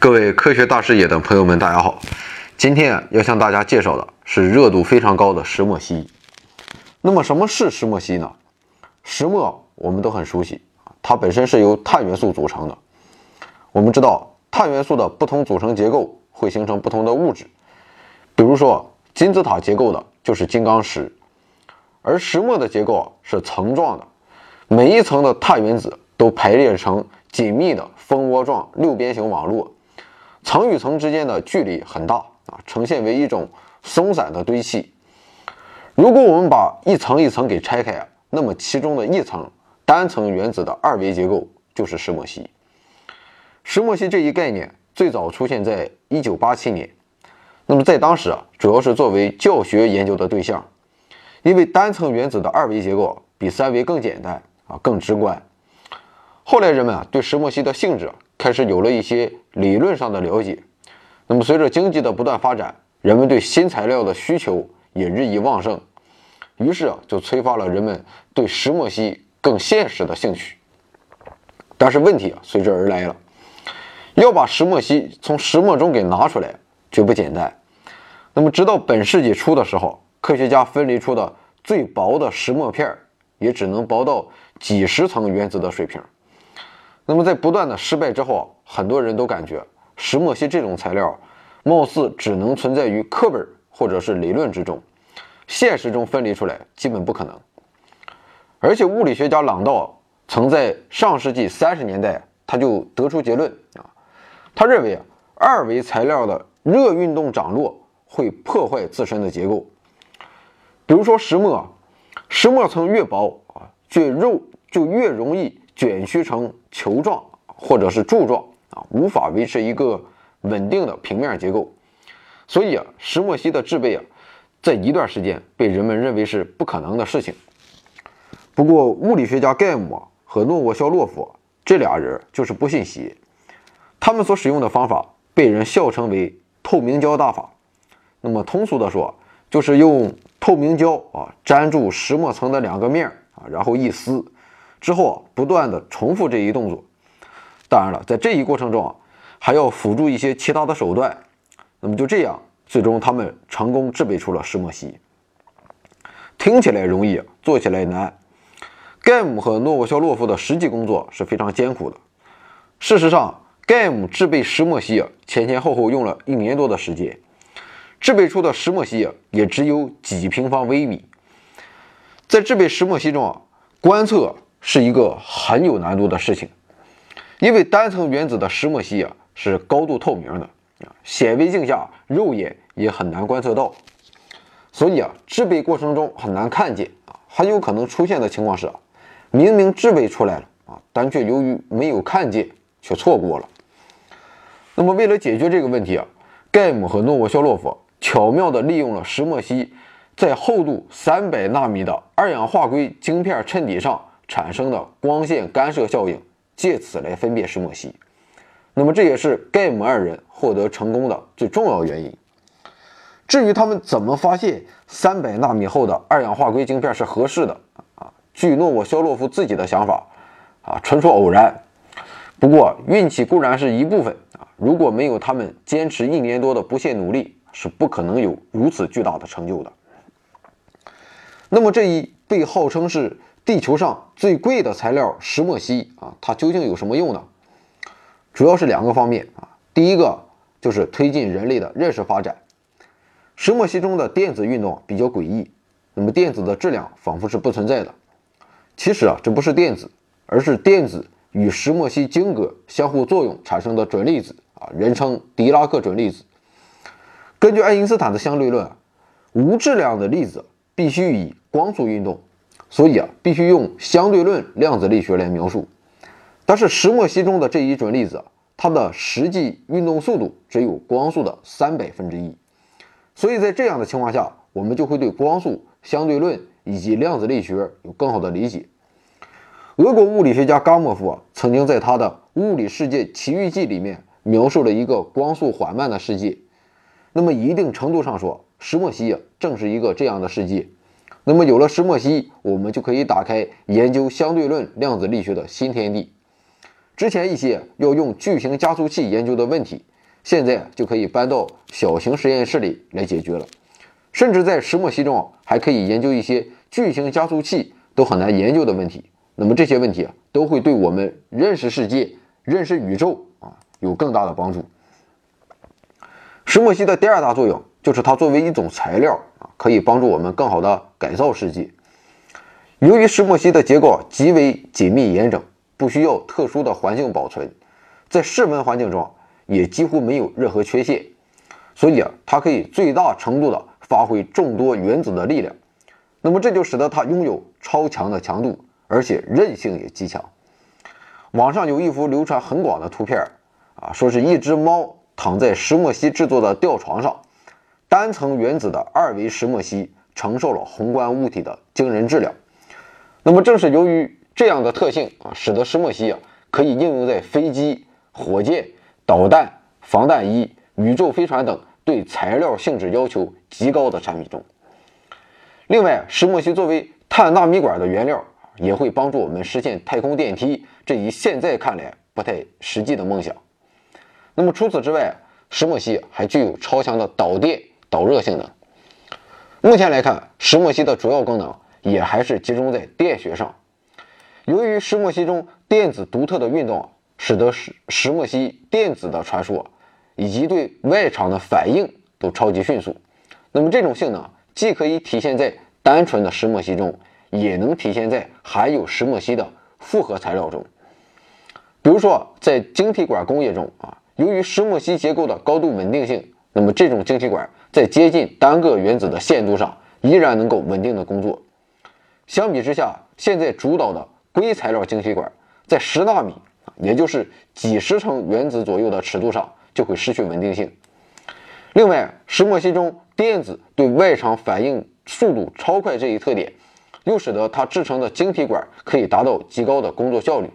各位科学大视野的朋友们，大家好！今天要向大家介绍的是热度非常高的石墨烯。那么什么是石墨烯呢？石墨我们都很熟悉，它本身是由碳元素组成的。我们知道碳元素的不同组成结构会形成不同的物质，比如说金字塔结构的就是金刚石，而石墨的结构是层状的，每一层的碳原子都排列成紧密的蜂窝状六边形网络。层与层之间的距离很大啊，呈现为一种松散的堆砌。如果我们把一层一层给拆开，那么其中的一层单层原子的二维结构就是石墨烯。石墨烯这一概念最早出现在1987年，那么在当时主要是作为教学研究的对象，因为单层原子的二维结构比三维更简单啊，更直观。后来人们对石墨烯的性质开始有了一些理论上的了解。那么随着经济的不断发展，人们对新材料的需求也日益旺盛，于是就催发了人们对石墨烯更现实的兴趣。但是问题随之而来了，要把石墨烯从石墨中给拿出来绝不简单。那么直到本世纪初的时候，科学家分离出的最薄的石墨片也只能薄到几十层原子的水平。那么在不断的失败之后，很多人都感觉石墨烯这种材料貌似只能存在于课本或者是理论之中，现实中分离出来基本不可能。而且物理学家朗道曾在上世纪30年代他就得出结论啊，他认为二维材料的热运动涨落会破坏自身的结构。比如说石墨层越薄啊，就越容易卷曲成球状或者是柱状啊，无法维持一个稳定的平面结构。所以石墨烯的制备在一段时间被人们认为是不可能的事情。不过物理学家盖姆和诺沃肖洛夫这俩人就是不信邪，他们所使用的方法被人笑称为透明胶大法。那么通俗的说，就是用透明胶粘住石墨层的两个面然后一撕之后不断的重复这一动作。当然了，在这一过程中还要辅助一些其他的手段。那么就这样，最终他们成功制备出了石墨烯。听起来容易，做起来难。盖姆和诺沃肖洛夫的实际工作是非常艰苦的。事实上，盖姆制备石墨烯前后用了1年多的时间，制备出的石墨烯也只有几平方微米。在制备石墨烯中观测是一个很有难度的事情，因为单层原子的石墨烯是高度透明的，显微镜下肉眼也很难观测到，所以制备过程中很难看见。很有可能出现的情况是明明制备出来了但却由于没有看见却错过了。那么为了解决这个问题盖姆和诺沃肖洛夫巧妙地利用了石墨烯在厚度300纳米的二氧化硅晶片衬底上产生的光线干涉效应，借此来分辨石墨烯。那么这也是盖姆二人获得成功的最重要原因。至于他们怎么发现300纳米厚的二氧化硅晶片是合适的据诺沃肖洛夫自己的想法纯属偶然。不过运气固然是一部分如果没有他们坚持1年多的不懈努力，是不可能有如此巨大的成就的。那么这一被号称是地球上最贵的材料石墨烯它究竟有什么用呢？主要是2个方面第一个就是推进人类的认识发展。石墨烯中的电子运动比较诡异，那么电子的质量仿佛是不存在的。其实这不是电子，而是电子与石墨烯晶格相互作用产生的准粒子人称狄拉克准粒子。根据爱因斯坦的相对论无质量的粒子必须以光速运动，所以必须用相对论量子力学来描述。但是石墨烯中的这一准粒子它的实际运动速度只有光速的1/30000，所以在这样的情况下，我们就会对光速、相对论以及量子力学有更好的理解。俄国物理学家伽莫夫曾经在他的《物理世界奇遇记》里面描述了一个光速缓慢的世界。那么一定程度上说，石墨烯正是一个这样的世界。那么有了石墨烯，我们就可以打开研究相对论量子力学的新天地。之前一期又用巨型加速器研究的问题，现在就可以搬到小型实验室里来解决了。甚至在石墨烯中还可以研究一些巨型加速器都很难研究的问题。那么这些问题都会对我们认识世界、认识宇宙有更大的帮助。石墨烯的第二大作用就是它作为一种材料可以帮助我们更好的改造世界。由于石墨烯的结构极为紧密严整，不需要特殊的环境保存，在室温环境中也几乎没有任何缺陷，所以它可以最大程度的发挥众多原子的力量。那么这就使得它拥有超强的强度，而且韧性也极强。网上有一幅流传很广的图片说是一只猫躺在石墨烯制作的吊床上，单层原子的二维石墨烯承受了宏观物体的惊人质量。那么正是由于这样的特性使得石墨烯可以应用在飞机、火箭、导弹、防弹衣、宇宙飞船等对材料性质要求极高的产品中。另外，石墨烯作为碳纳米管的原料，也会帮助我们实现太空电梯这一现在看来不太实际的梦想。那么除此之外，石墨烯还具有超强的导电、导热性能。目前来看，石墨烯的主要功能也还是集中在电学上。由于石墨烯中电子独特的运动，使得石墨烯电子的传输以及对外场的反应都超级迅速。那么这种性能既可以体现在单纯的石墨烯中，也能体现在含有石墨烯的复合材料中。比如说在晶体管工业中由于石墨烯结构的高度稳定性，那么这种晶体管在接近单个原子的限度上依然能够稳定的工作。相比之下，现在主导的硅材料晶体管在10纳米，也就是几十乘原子左右的尺度上就会失去稳定性。另外，石墨烯中电子对外场反应速度超快这一特点，又使得它制成的晶体管可以达到极高的工作效率。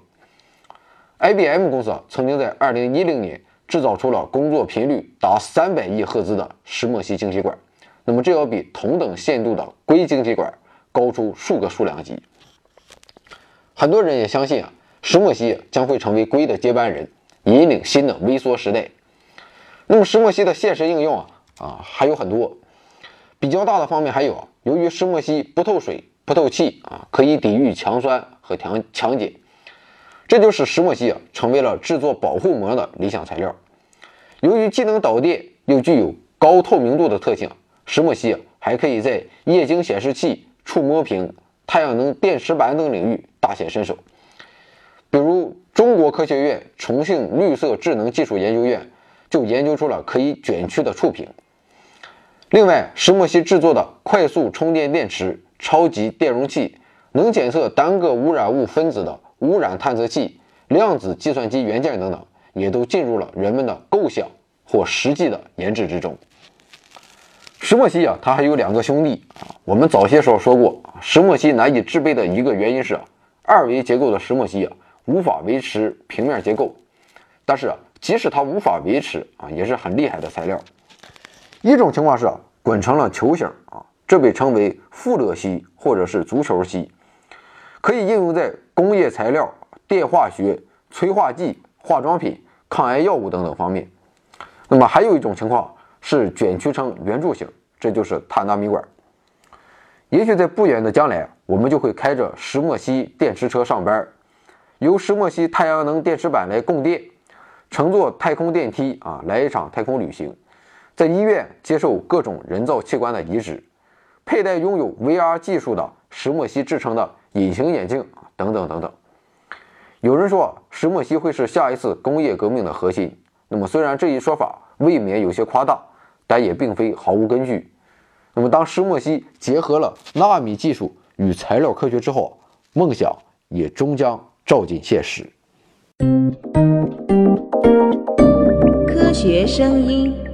IBM 公司曾经在2010年制造出了工作频率达300亿赫兹的石墨烯晶体管，那么这要比同等限度的硅晶体管高出数个数量级。很多人也相信石墨烯将会成为硅的接班人，引领新的微缩时代。那么石墨烯的现实应用还有很多，比较大的方面还有由于石墨烯不透水、不透气可以抵御强酸和强碱，这就使石墨烯成为了制作保护膜的理想材料。由于既能导电又具有高透明度的特性，石墨烯还可以在液晶显示器、触摸屏、太阳能电池板等领域大显身手。比如中国科学院重庆绿色智能技术研究院就研究出了可以卷曲的触屏。另外，石墨烯制作的快速充电电池、超级电容器、能检测单个污染物分子的污染探测器、量子计算机元件等等，也都进入了人们的构想或实际的研制之中。石墨烯它还有两个兄弟我们早些时候说过，石墨烯难以制备的一个原因是二维结构的石墨烯无法维持平面结构，但是即使它无法维持也是很厉害的材料。一种情况是滚成了球形这被称为富勒烯或者是足球烯，可以应用在工业材料、电化学、催化剂、化妆品、抗癌药物等等方面。那么还有一种情况是卷曲成圆柱形，这就是碳纳米管。也许在不远的将来，我们就会开着石墨烯电池车上班，由石墨烯太阳能电池板来供电，乘坐太空电梯来一场太空旅行，在医院接受各种人造器官的移植，佩戴拥有 VR 技术的石墨烯制成的隐形眼镜等等等等。有人说石墨烯会是下一次工业革命的核心，那么虽然这一说法未免有些夸大，但也并非毫无根据。那么当石墨烯结合了纳米技术与材料科学之后，梦想也终将照进现实。科学声音。